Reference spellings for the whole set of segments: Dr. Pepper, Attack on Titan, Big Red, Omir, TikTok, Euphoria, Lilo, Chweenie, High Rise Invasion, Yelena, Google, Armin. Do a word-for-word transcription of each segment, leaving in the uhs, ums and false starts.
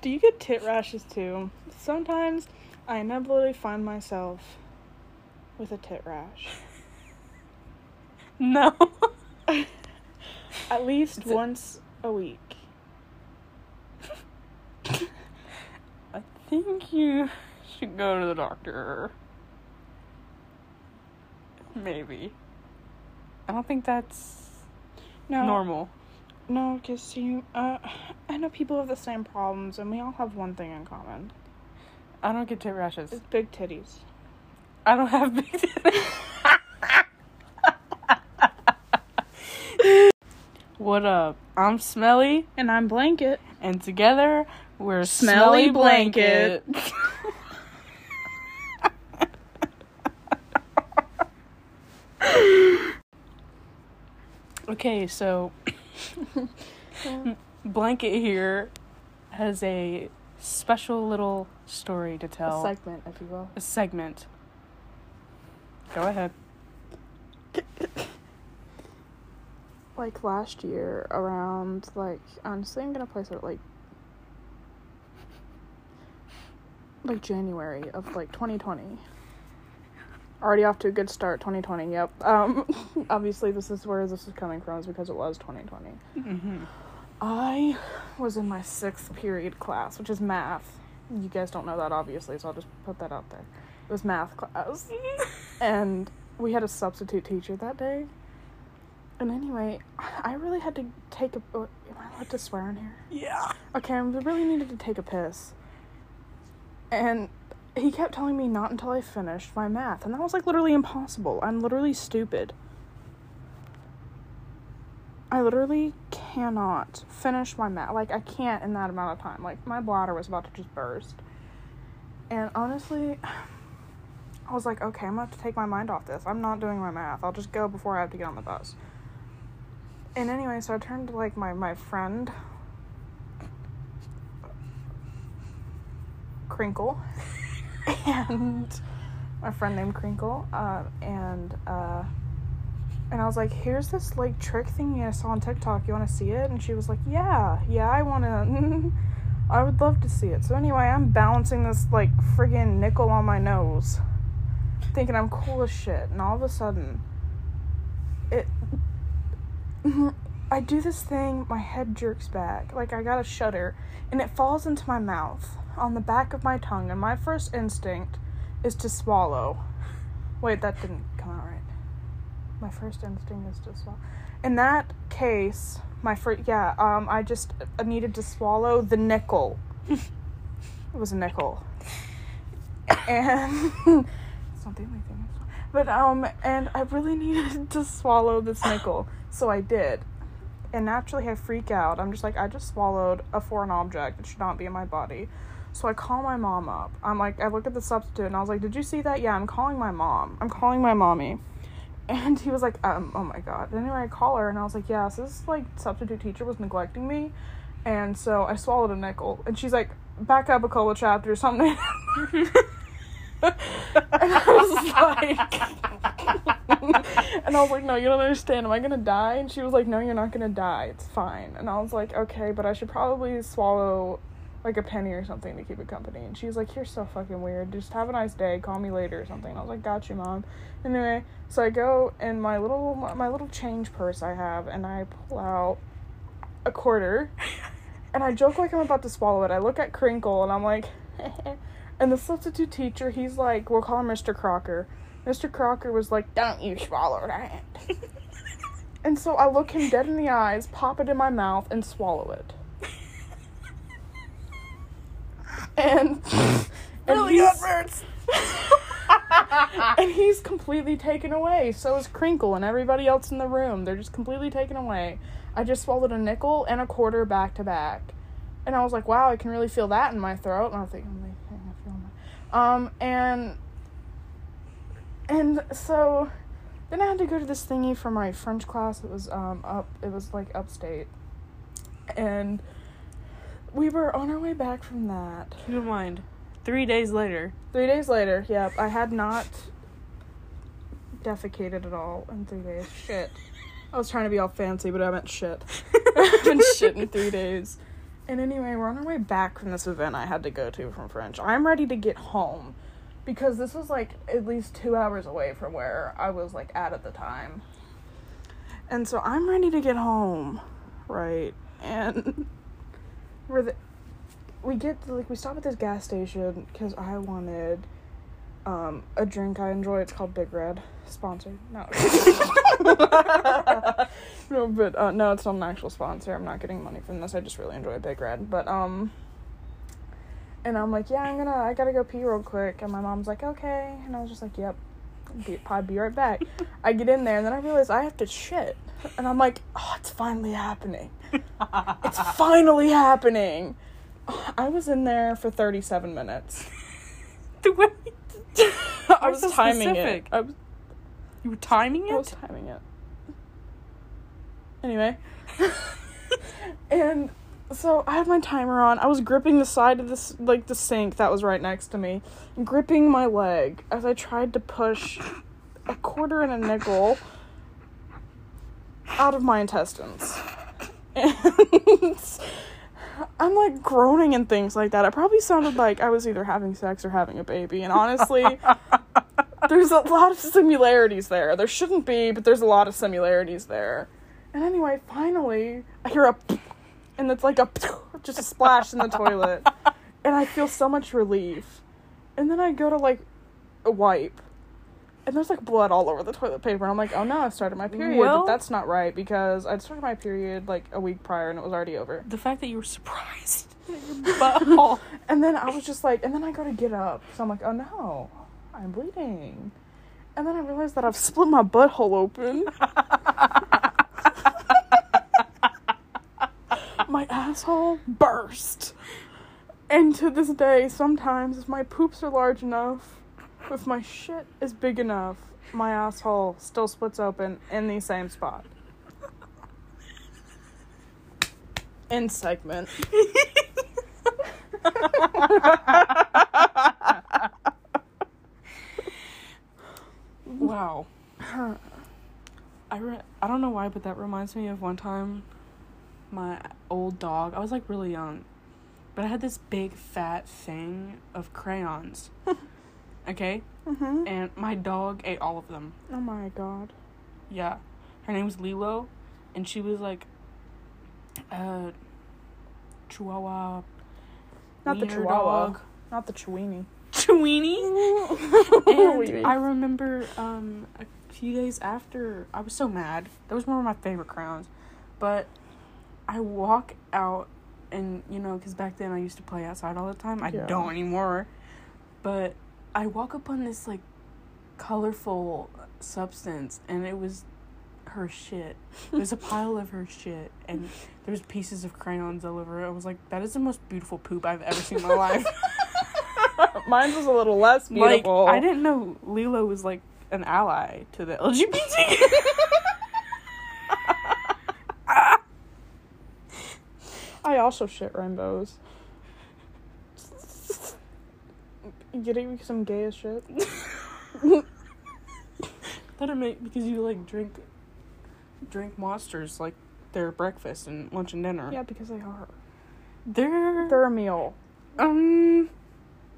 Do you get tit rashes too? Sometimes I inevitably find myself with a tit rash. No. At least Is once it... a week. I think you should go to the doctor. Maybe. I don't think that's no. normal. No, because you, uh, I know people have the same problems, and we all have one thing in common. I don't get tit rashes. It's big titties. I don't have big titties. What up? I'm Smelly. And I'm Blanket. And together, we're Smelly, Smelly Blanket. Blanket. Okay, so... Blanket here has a special little story to tell. A segment, if you will. A segment. Go ahead. Like last year, around, like, honestly, I'm gonna place it at like, like January of like twenty twenty. Already off to a good start, twenty twenty, yep. Um, obviously, this is where this is coming from, is because it was twenty twenty. Mm-hmm. I was in my sixth period class, which is math. You guys don't know that, obviously, so I'll just put that out there. It was math class. And we had a substitute teacher that day. And anyway, I really had to take a... Am I allowed to swear on here? Yeah. Okay, I really needed to take a piss. And... he kept telling me not until I finished my math, and that was like literally impossible. I'm literally stupid. I literally cannot finish my math. Like, I can't in that amount of time. Like, my bladder was about to just burst. And honestly, I was like, okay, I'm gonna have to take my mind off this. I'm not doing my math. I'll just go before I have to get on the bus. And anyway, so I turned to like my, my friend Crinkle. And my friend named Crinkle, uh, and uh, and I was like, here's this, like, trick thingy I saw on TikTok. You want to see it? And she was like, yeah, yeah, I want to. I would love to see it. So anyway, I'm balancing this, like, friggin' nickel on my nose, thinking I'm cool as shit. And all of a sudden, it, I do this thing, my head jerks back. Like, I got a shudder, and it falls into my mouth. On the back of my tongue, and my first instinct is to swallow. Wait, that didn't come out right. My first instinct is to swallow. In that case, my first, yeah, um, I just I needed to swallow the nickel. It was a nickel. And, it's not the only thing I saw. But, um, and I really needed to swallow this nickel, so I did. And naturally, I freak out. I'm just like, I just swallowed a foreign object. It should not be in my body. So I call my mom up. I'm like, I look at the substitute, and I was like, did you see that? Yeah, I'm calling my mom. I'm calling my mommy. And he was like, um, oh my God. Anyway, I call her, and I was like, yeah, so this, like, substitute teacher was neglecting me, and so I swallowed a nickel. And she's like, back up a couple chapters or something. And I was like... And I was like, no, you don't understand. Am I going to die? And she was like, no, you're not going to die. It's fine. And I was like, okay, but I should probably swallow, like, a penny or something to keep it company. And she was like, you're so fucking weird. Just have a nice day. Call me later or something. And I was like, got you, Mom. Anyway, so I go in my little, my little change purse I have, and I pull out a quarter. And I joke like I'm about to swallow it. I look at Crinkle, and I'm like, and the substitute teacher, he's like, we'll call him Mister Crocker. Mister Crocker was like, don't you swallow that. And so I look him dead in the eyes, pop it in my mouth, and swallow it. And... and really hurts. And he's completely taken away. So is Crinkle and everybody else in the room. They're just completely taken away. I just swallowed a nickel and a quarter back to back. And I was like, wow, I can really feel that in my throat. And I think I'm like, I feel my... Um, and... And so, then I had to go to this thingy for my French class. It was, um, up, it was, like, upstate. And we were on our way back from that. Keep in mind, three days later. Three days later, yep. I had not defecated at all in three days. Shit. I was trying to be all fancy, but I meant shit. I've been shitting three days. And anyway, we're on our way back from this event I had to go to from French. I'm ready to get home, because this was, like, at least two hours away from where I was, like, at at the time. And so I'm ready to get home, right? And we're the, we get, to, like, we stop at this gas station, because I wanted, um, a drink I enjoy. It's called Big Red. Sponsored. No. No, but, uh, no, it's not an actual sponsor. I'm not getting money from this. I just really enjoy Big Red. But, um, and I'm like, yeah, I'm gonna, I gotta go pee real quick. And my mom's like, okay. And I was just like, yep, I'll be right back. I get in there, and then I realize I have to shit. And I'm like, oh, it's finally happening. It's finally happening. I was in there for thirty-seven minutes. The way... I was so timing specific. it. I was... You were timing it? I was timing it. Anyway. And so I had my timer on. I was gripping the side of this, like, the sink that was right next to me, gripping my leg as I tried to push a quarter and a nickel out of my intestines. And I'm, like, groaning and things like that. It probably sounded like I was either having sex or having a baby. And honestly, there's a lot of similarities there. There shouldn't be, but there's a lot of similarities there. And anyway, finally, I hear a... And it's like a... Just a splash in the toilet. And I feel so much relief. And then I go to, like, a wipe. And there's, like, blood all over the toilet paper. And I'm like, oh, no, I started my period. Well, but that's not right, because I'd started my period, like, a week prior, and it was already over. The fact that you were surprised at your butthole. And then I was just like... And then I go to get up. So I'm like, oh, no. I'm bleeding. And then I realized that I've split my butthole open. My asshole burst. And to this day, sometimes, if my poops are large enough, if my shit is big enough, my asshole still splits open in the same spot. End segment. Wow. I, re- I don't know why, but that reminds me of one time my old dog, I was like really young, but I had this big fat thing of crayons. Okay? Mm-hmm. And my dog ate all of them. Oh my god. Yeah. Her name was Lilo, and she was like a chihuahua. Not the chihuahua. Dog. Not the chihuahua. Chweenie. And I remember um, a few days after, I was so mad. That was one of my favorite crayons. But I walk out, and, you know, because back then I used to play outside all the time. I yeah. don't anymore. But I walk up on this, like, colorful substance, and it was her shit. It was a pile of her shit, and there was pieces of crayons all over it. I was like, that is the most beautiful poop I've ever seen in my life. Mine was a little less beautiful. Like, I didn't know Lilo was, like, an ally to the L G B T. I also shit rainbows. Getting some gay as shit. That'd make, because you, like, drink, drink monsters, like, their breakfast and lunch and dinner. Yeah, because they are. They're... They're a meal. Um...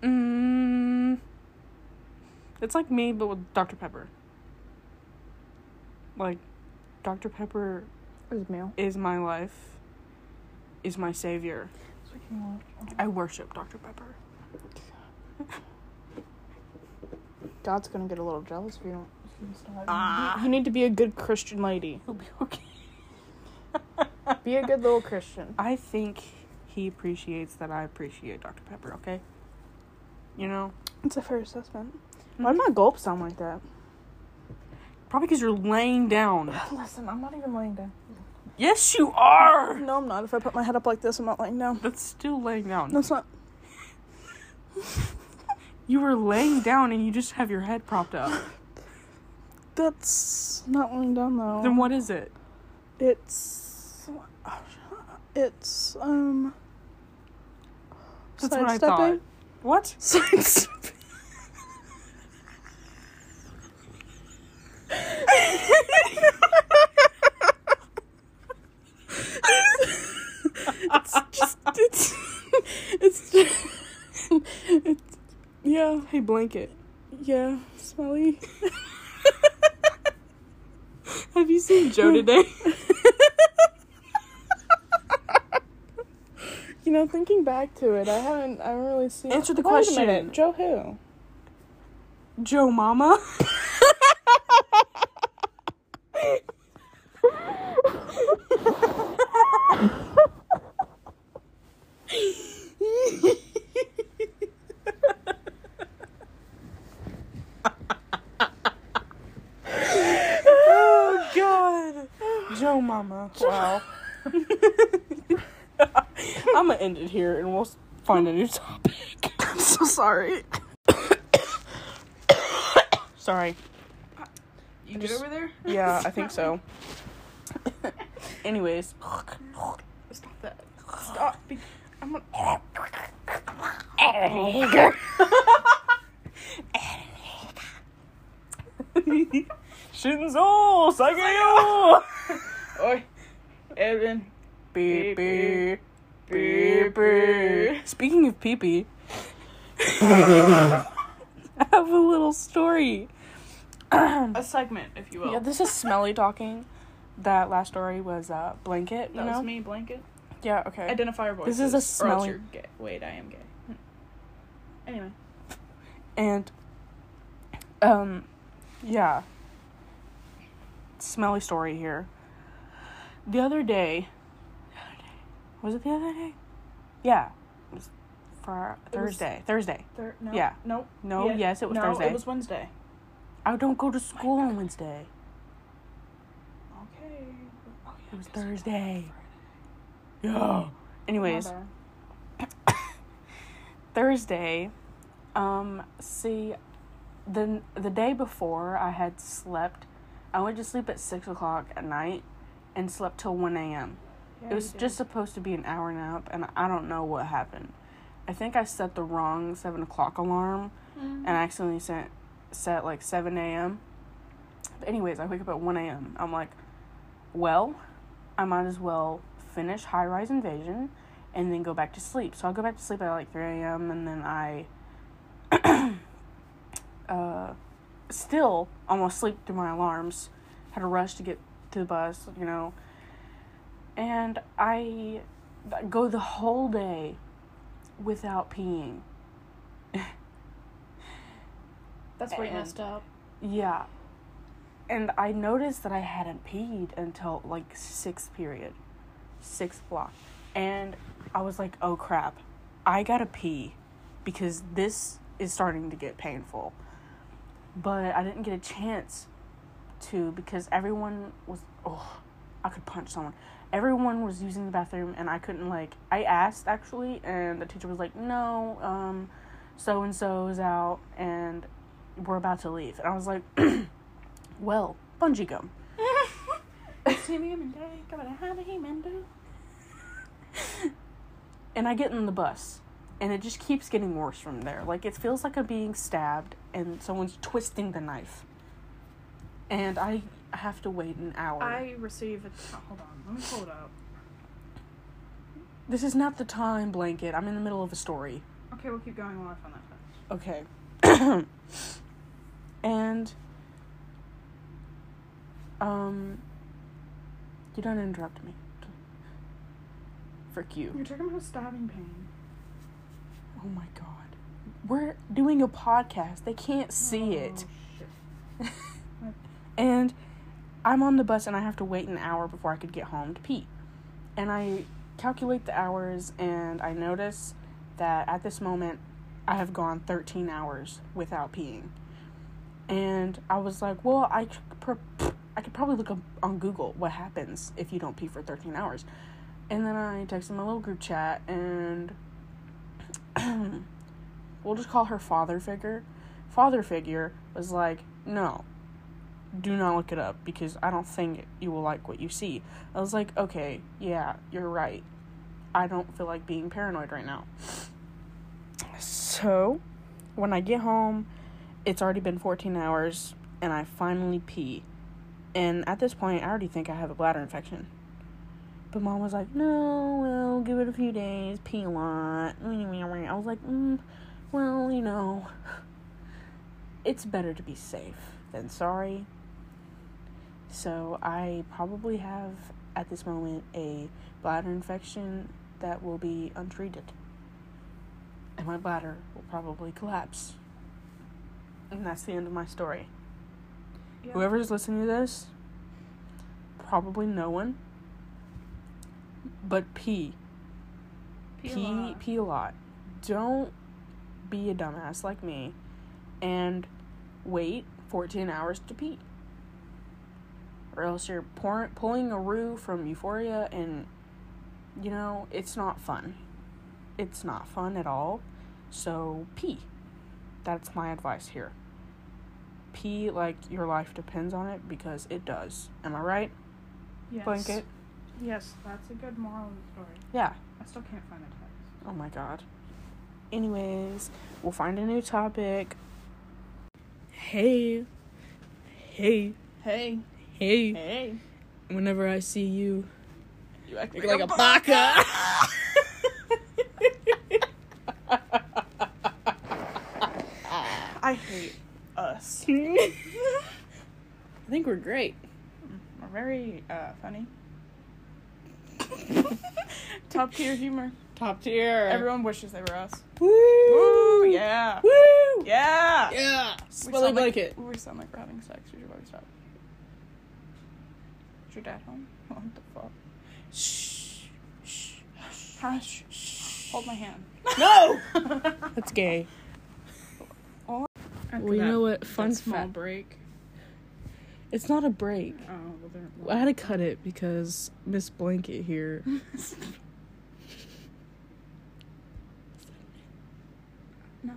Mm, it's like me, but with Doctor Pepper. Like, Doctor Pepper is meal. Is my life. Is my savior. I worship Doctor Pepper. God's gonna get a little jealous if you don't. If you, ah. you need to be a good Christian lady. He'll be okay. Be a good little Christian. I think he appreciates that I appreciate Doctor Pepper, okay? You know? It's a fair assessment. Mm-hmm. Why did my gulp sound like that? Probably because you're laying down. Listen, I'm not even laying down. Yes, you are! No, I'm not. If I put my head up like this, I'm not laying down. That's still laying down. No, it's not. You were laying down and you just have your head propped up. That's not laying down, though. Then what is it? It's... It's, um... That's what I thought. What? Side It's just, Yeah, hey, blanket. Yeah, smelly. Have you seen Joe today? You know, thinking back to it, I haven't, I haven't really seen... Answer the question. Wait a minute. Joe who? Joe Mama? Joe Mama. Wow. I'm gonna end it here and we'll find a new topic. I'm so sorry. Sorry. You good over there? Yeah, I think so. Anyways. Stop that. Stop. I'm gonna... Shinzo, Sagayo! Oi, Evan. Beep, beep, beep, beep. Speaking of pee pee, I have a little story. A segment, if you will. Yeah, this is Smelly talking. That last story was uh, Blanket. You that know? was me, Blanket. Yeah, okay. Identify your voices. This is a Smelly. You're gay. Wait, I am gay. Anyway. And, um, yeah. Smelly story here. The other day, the other day, was it the other day? Yeah, it was for it Thursday. Was Thursday. Thir- no, yeah. No. No. Yeah. Yes, it was no, Thursday. No, it was Wednesday. I don't go to school oh on Wednesday. Okay. Oh, yeah, it was Thursday. Yeah. Anyways, Thursday. Um. See, the the day before I had slept. I went to sleep at six o'clock at night and slept till one a.m. Yeah, it was just supposed to be an hour nap, and I don't know what happened. I think I set the wrong seven o'clock alarm, mm-hmm. and I accidentally set, set like seven a.m. But anyways, I wake up at one a.m. I'm like, well, I might as well finish High Rise Invasion and then go back to sleep. So I go back to sleep at like three a.m., and then I... uh. Still almost sleep through my alarms. Had a rush to get to the bus, you know. And I go the whole day without peeing. That's where you messed up. Yeah. And I noticed that I hadn't peed until like sixth period, sixth block. And I was like, oh crap, I gotta pee because this is starting to get painful. But I didn't get a chance to because everyone was, oh, I could punch someone. Everyone was using the bathroom and I couldn't, like, I asked actually, and the teacher was like, no, um, so-and-so is out and we're about to leave. And I was like, well, bungee gum. And I get in the bus. And it just keeps getting worse from there. Like, it feels like I'm being stabbed and someone's twisting the knife. And I have to wait an hour. I receive a... Hold on. Let me pull it up. This is not the time, Blanket. I'm in the middle of a story. Okay, we'll keep going while I find that fast. Okay. And... Um... You don't interrupt me. Frick you. You're talking about stabbing pain. Oh my god. We're doing a podcast. They can't see oh, it. Shit. And I'm on the bus and I have to wait an hour before I could get home to pee. And I calculate the hours and I notice that at this moment I have gone thirteen hours without peeing. And I was like, well, I could, pro- I could probably look up on Google what happens if you don't pee for thirteen hours. And then I texted my little group chat and... we'll just call her father figure. Father figure was like, no, do not look it up because I don't think you will like what you see. I was like, okay, yeah, you're right. I don't feel like being paranoid right now. So, when I get home, it's already been fourteen hours and I finally pee. And at this point, I already think I have a bladder infection. But mom was like, no, well, give it a few days, pee a lot. I was like, mm, well, you know, it's better to be safe than sorry. So I probably have, at this moment, a bladder infection that will be untreated. And my bladder will probably collapse. And that's the end of my story. Yeah. Whoever's listening to this, probably no one, but pee. Pee, pee, a lot. pee a lot. Don't be a dumbass like me and wait fourteen hours to pee. Or else you're pour- pulling a Rue from Euphoria, and, you know, it's not fun. It's not fun at all. So, pee. That's my advice here. Pee like your life depends on it, because it does. Am I right? Yes. Blanket? Yes, that's a good moral of the story. Yeah. I still can't find a text. Oh my god. Anyways, we'll find a new topic. Hey. Hey. Hey. Hey. Hey. Whenever I see you, you act like, like a baka. I hate us. I think we're great. We're very uh, funny. Top tier humor. Top tier. Everyone wishes they were us. Woo! Woo! Yeah. Woo! Yeah. Yeah. Smelly blanket. Like, we sound like we're having sex. We should probably stop. Is your dad home? What the fuck? Shh. Shh. Hush. Shh. Hold my hand. No! That's gay. Well, you know what? Fun small fa- break. It's not a break. Oh, well, I had to cut it because Miss Blanket here. No,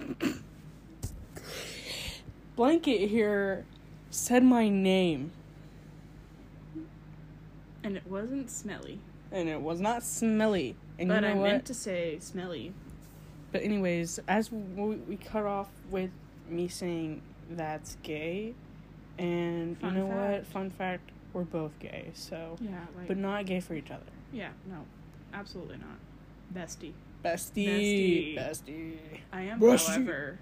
that's good. Blanket here said my name. And it wasn't smelly. And it was not smelly. And but you know I what? meant to say smelly. But anyways, as we, we cut off with me saying that's gay, and fun you know fact. what? Fun fact, we're both gay, so yeah, like, but not gay for each other. Yeah, no, absolutely not. Bestie. Bestie. Bestie. Bestie. I am, Bestie. however,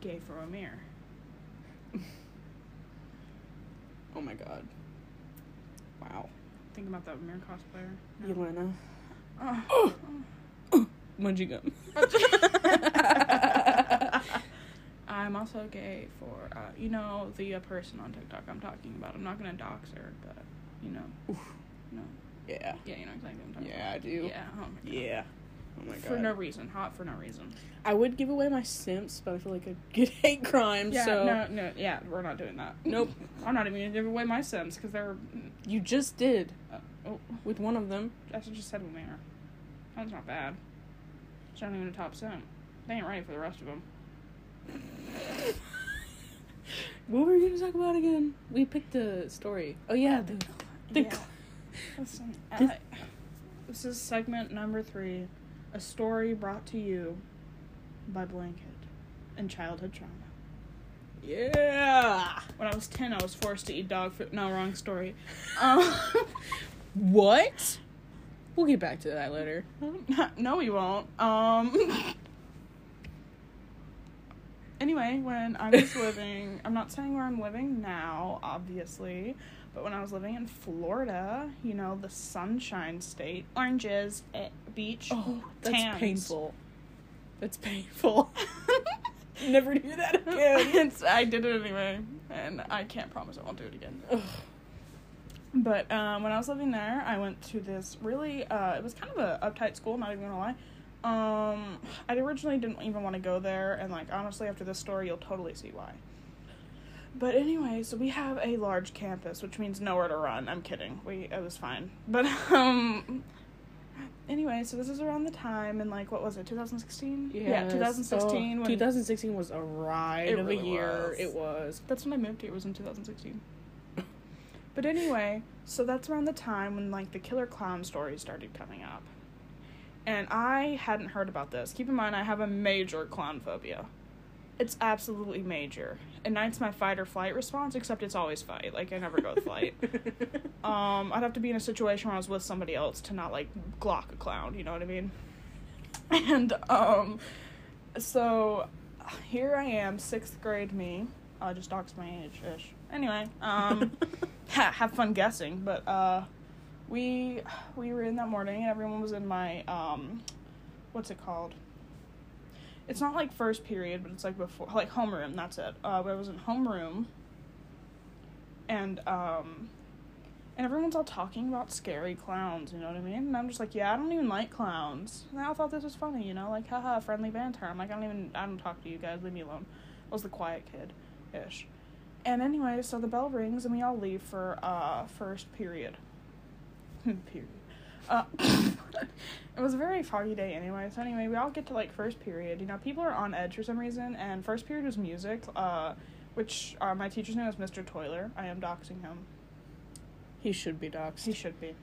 gay for Omir. Oh my god. Wow. Think about that Omir cosplayer. No. Yelena. Oh. Oh. Oh. Mungie gum. I'm also gay for, uh, you know, the uh, person on TikTok I'm talking about. I'm not going to dox her, but, you know. Oof. You know. Yeah. Yeah, you know exactly what I'm talking yeah, about. Yeah, I do. Yeah. Oh my god. Yeah. Oh my god. For no reason. Hot for no reason. I would give away my simps, but I feel like I'd get hate crime, yeah, so. Yeah, no, no, yeah, we're not doing that. Nope. I'm not even going to give away my simps, because they're. You just did. Uh, oh. With one of them. I should just said when they are. That's not bad. It's not even a top simp. They ain't ready for the rest of them. What were we gonna talk about again? We picked a story. Oh yeah, the, the, yeah. Listen, the, I, this is segment number three, a story brought to you by Blanket and childhood trauma. Yeah. When I was ten, I was forced to eat dog food. No, wrong story. Um, what? We'll get back to that later. No, we won't. Um. Anyway, when I was living, I'm not saying where I'm living now, obviously, but when I was living in Florida, you know, the Sunshine State, oranges, eh, beach, oh, that's tans. painful. That's painful. Never do that again. It's, I did it anyway, and I can't promise I won't do it again. Ugh. But um, when I was living there, I went to this really, uh, it was kind of a uptight school, not even gonna lie. Um, I originally didn't even want to go there, and, like, honestly, after this story, you'll totally see why. But anyway, so we have a large campus, which means nowhere to run. I'm kidding. We, it was fine. But, um, anyway, so this is around the time, and, like, what was it, twenty sixteen? Yes. Yeah, twenty sixteen. Oh, when twenty sixteen was a ride of really a year. Was. It was. That's when I moved here. It was in twenty sixteen. But anyway, so that's around the time when, like, the killer clown stories started coming up. And I hadn't heard about this. Keep in mind, I have a major clown phobia. It's absolutely major. And that's my fight or flight response, except it's always fight. Like, I never go with flight. um, I'd have to be in a situation where I was with somebody else to not, like, glock a clown. You know what I mean? And um so here I am, sixth grade me. I just doxed my age ish. Anyway, um ha, have fun guessing, but uh we we were in that morning and everyone was in my um what's it called? It's not like first period, but it's like before, like homeroom, that's it. Uh but I was in homeroom and um and everyone's all talking about scary clowns, you know what I mean? And I'm just like, yeah, I don't even like clowns. And they all thought this was funny, you know? Like, haha, friendly banter. I'm like, I don't even, I don't talk to you guys. Leave me alone. I was the quiet kid-ish. And anyway, so the bell rings, and we all leave for, uh, first period. Period. Uh, it was a very foggy day anyway. So anyway, we all get to, like, first period. You know, people are on edge for some reason, and first period was music, uh, which, uh, my teacher's name is Mister Toiler. I am doxing him. He should be doxxed. He should be.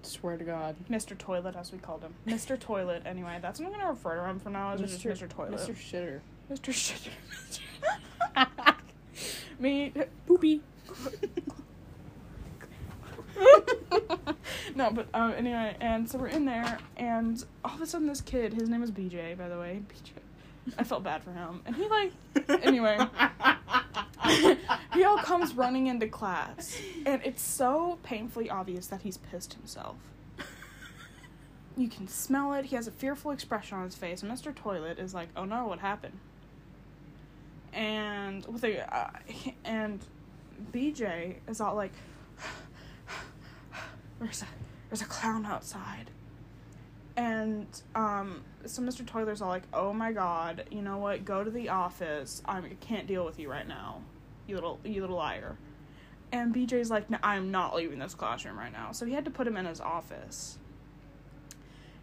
Swear to God. Mister Toilet, as we called him. Mister Toilet, anyway. That's what I'm going to refer to him from now on. Mister Just Mister Toilet. Mister Shitter. Mister Shitter. Me. Poopy. No, but um, anyway, and so we're in there, and all of a sudden this kid, his name is B J, by the way. B J. I felt bad for him. And he, like, anyway. He all comes running into class, and it's so painfully obvious that he's pissed himself. You can smell it. He has a fearful expression on his face, and Mister Toilet is like, "Oh no, what happened?" And with a uh, and B J is all like, "There's a there's a clown outside," and um. So Mister Toiler's all like, "Oh my God, you know what? Go to the office. I'm, I can't deal with you right now, you little you little liar." And B J's like, "No, I'm not leaving this classroom right now." So he had to put him in his office.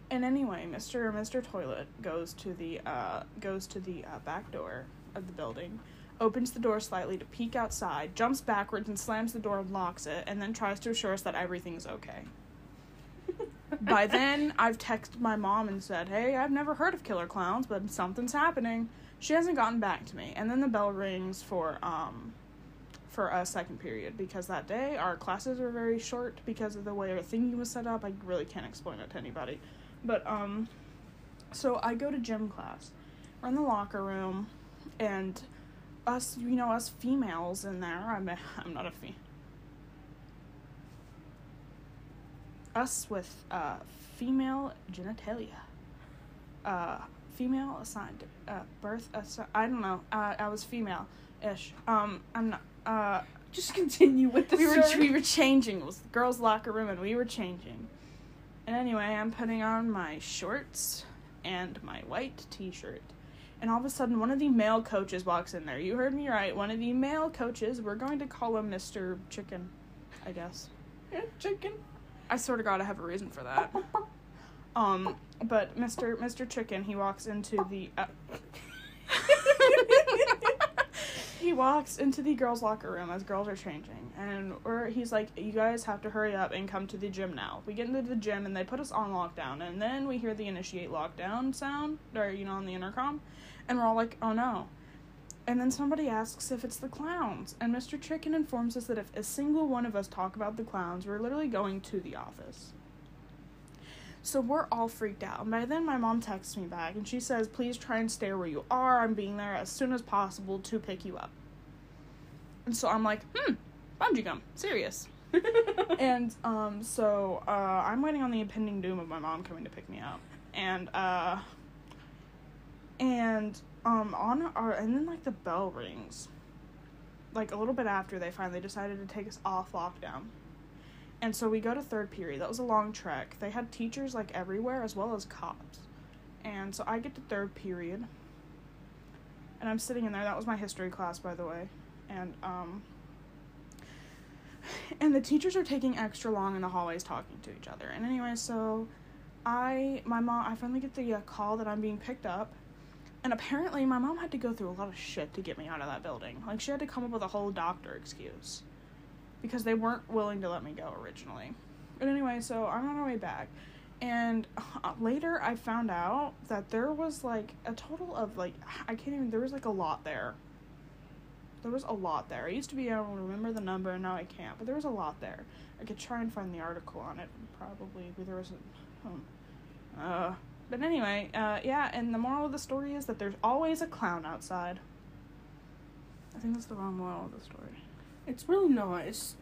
And anyway, Mister Mister Toilet goes to the uh goes to the uh, back door of the building, opens the door slightly to peek outside, jumps backwards and slams the door and locks it, and then tries to assure us that everything's okay. By then, I've texted my mom and said, "Hey, I've never heard of killer clowns, but something's happening." She hasn't gotten back to me. And then the bell rings for um, for a second period, because that day our classes were very short because of the way our thingy was set up. I really can't explain it to anybody. But, um, so I go to gym class. We're in the locker room, and us, you know, us females in there, I'm, a, I'm not a female. Us with uh, female genitalia, uh, female assigned uh, birth. Assi- I don't know. Uh, I was female-ish. Um, I'm not. Uh, Just continue with the. We were we were changing. It was the girls' locker room, and we were changing. And anyway, I'm putting on my shorts and my white T-shirt, and all of a sudden, one of the male coaches walks in there. You heard me right. One of the male coaches. We're going to call him Mister Chicken, I guess. Yeah, Chicken. I swear to God, I have a reason for that. Um, but Mister Mister Chicken, he walks into the uh, he walks into the girls' locker room as girls are changing, and or he's like, "You guys have to hurry up and come to the gym now." We get into the gym and they put us on lockdown, and then we hear the initiate lockdown sound, or you know, on the intercom, and we're all like, "Oh no." And then somebody asks if it's the clowns, and Mister Chicken informs us that if a single one of us talk about the clowns, we're literally going to the office. So we're all freaked out. And by then, my mom texts me back, and she says, "Please try and stay where you are. I'm being there as soon as possible to pick you up." And so I'm like, hmm, bungee gum, serious. And um, so uh, I'm waiting on the impending doom of my mom coming to pick me up, and uh, and. Um, on our, and then, like, the bell rings. Like, a little bit after, they finally decided to take us off lockdown. And so we go to third period. That was a long trek. They had teachers, like, everywhere, as well as cops. And so I get to third period. And I'm sitting in there. That was my history class, by the way. And, um... and the teachers are taking extra long in the hallways talking to each other. And anyway, so I, my mom, I finally get the uh, call that I'm being picked up. And apparently, my mom had to go through a lot of shit to get me out of that building. Like, she had to come up with a whole doctor excuse. Because they weren't willing to let me go originally. But anyway, so I'm on my way back. And later, I found out that there was, like, a total of, like, I can't even, there was, like, a lot there. There was a lot there. I used to be able to remember the number, and now I can't. But there was a lot there. I could try and find the article on it. Probably. But there wasn't, um, uh... But anyway, uh, yeah, and the moral of the story is that there's always a clown outside. I think that's the wrong moral of the story. It's really not. It's,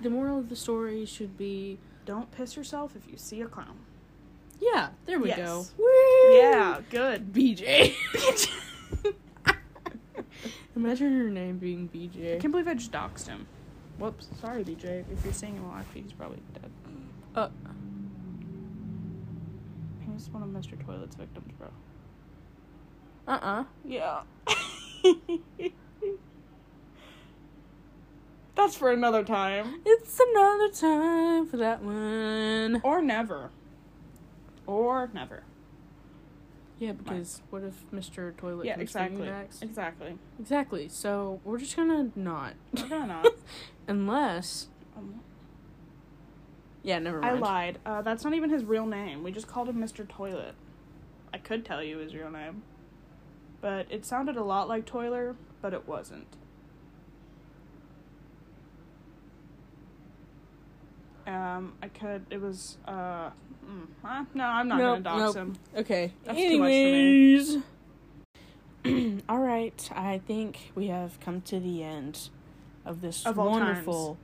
the moral of the story should be... Don't piss yourself if you see a clown. Yeah, there we yes. go. Woo! Yeah, good. B J. B J. Imagine your name being B J. I can't believe I just doxed him. Whoops. Sorry, B J. If you're seeing him live, he's probably dead. Uh. He's one of Mister Toilet's victims, bro. Uh-uh. Yeah. That's for another time. It's another time for that one. Or never. Or never. Yeah, because what if Mister Toilet yeah, keeps exactly. bringing backs? Exactly. Exactly. So, we're just gonna not. We're gonna not. Unless... Um, yeah, never mind. I lied. Uh, that's not even his real name. We just called him Mister Toilet. I could tell you his real name. But it sounded a lot like Toiler, but it wasn't. Um, I could, it was, uh, mm, huh? no, I'm not nope, gonna dox nope. him. Okay. That's Anyways. too much for me. All right, I think we have come to the end of this of wonderful,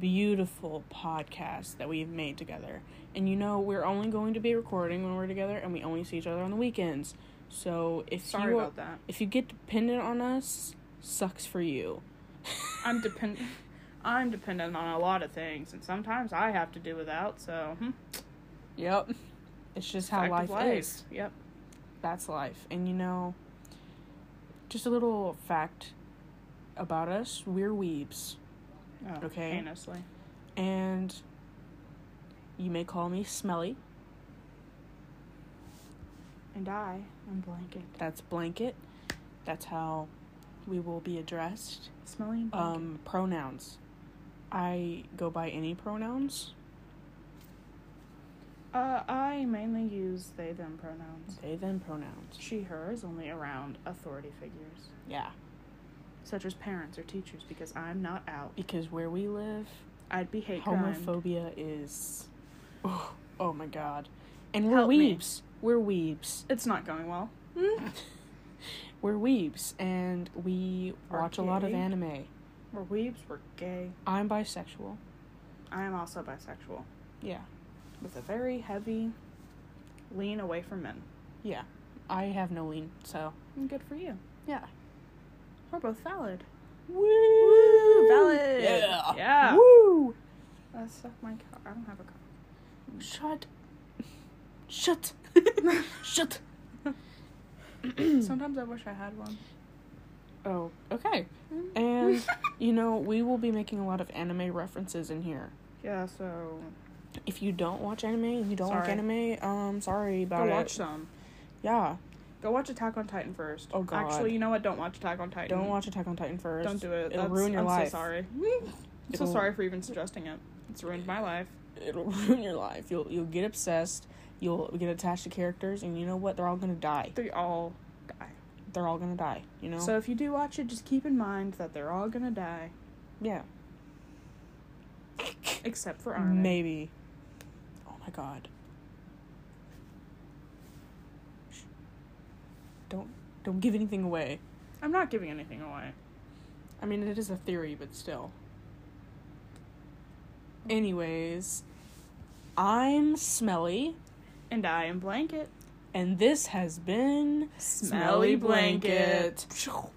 beautiful podcast that we've made together. And you know, we're only going to be recording when we're together, and we only see each other on the weekends. So, if Sorry you, about that. If you get dependent on us, sucks for you. I'm dependent. I'm dependent on a lot of things, and sometimes I have to do without, so... Hmm. Yep. It's just how life, life is. Yep. That's life. And, you know, just a little fact about us, we're weebs. Oh, okay? Heinously. And you may call me Smelly. And I am Blanket. That's Blanket. That's how we will be addressed. Smelly and Blanket. Um, pronouns. I go by any pronouns. Uh, I mainly use they, them pronouns. They, them pronouns. She, her is only around authority figures. Yeah. Such as parents or teachers, because I'm not out. Because where we live... I'd be hate Homophobia grind. Is... Oh, oh my god. And we're Help weebs. Me. We're weebs. It's not going well. Mm. We're weebs, and we we're watch gay. a lot of anime. We're weebs, we're gay. I'm bisexual. I am also bisexual. Yeah. With a very heavy lean away from men. Yeah. I have no lean, so. Good for you. Yeah. We're both valid. Woo! Woo! Valid! Yeah! Yeah! Woo! That sucked my car. I don't have a car. Shut. Shut. Shut. Sometimes I wish I had one. Oh, okay. And, you know, we will be making a lot of anime references in here. Yeah, so... If you don't watch anime, and you don't sorry. like anime, um, sorry about it. Go watch it. some. Yeah. Go watch Attack on Titan first. Oh, God. Actually, you know what? Don't watch Attack on Titan. Don't watch Attack on Titan first. Don't do it. It'll That's, ruin your I'm life. I'm so sorry. I'm It'll, so sorry for even suggesting it. It's ruined my life. It'll ruin your life. You'll, you'll get obsessed. You'll get attached to characters, and you know what? They're all gonna die. They all die. They're all gonna die, you know? So if you do watch it, just keep in mind that they're all gonna die. Yeah. Except for Armin. Maybe. Oh my god. Shh. Don't, don't give anything away. I'm not giving anything away. I mean, it is a theory, but still. Anyways, I'm Smelly. And I am Blanket. And this has been Smelly Blanket. Outro.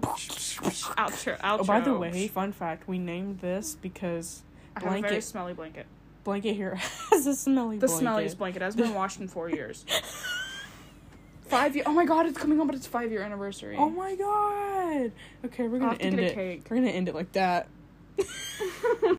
Outro. Outro. Oh, by the way, fun fact, we named this because Blanket... I have a very smelly blanket. Blanket here has a smelly the blanket. The smelliest blanket. It has been washed in four years. Five years. Oh, my God. It's coming up, but it's five-year anniversary. Oh, my God. Okay, we're going to end it. Cake. We're going to end it like that.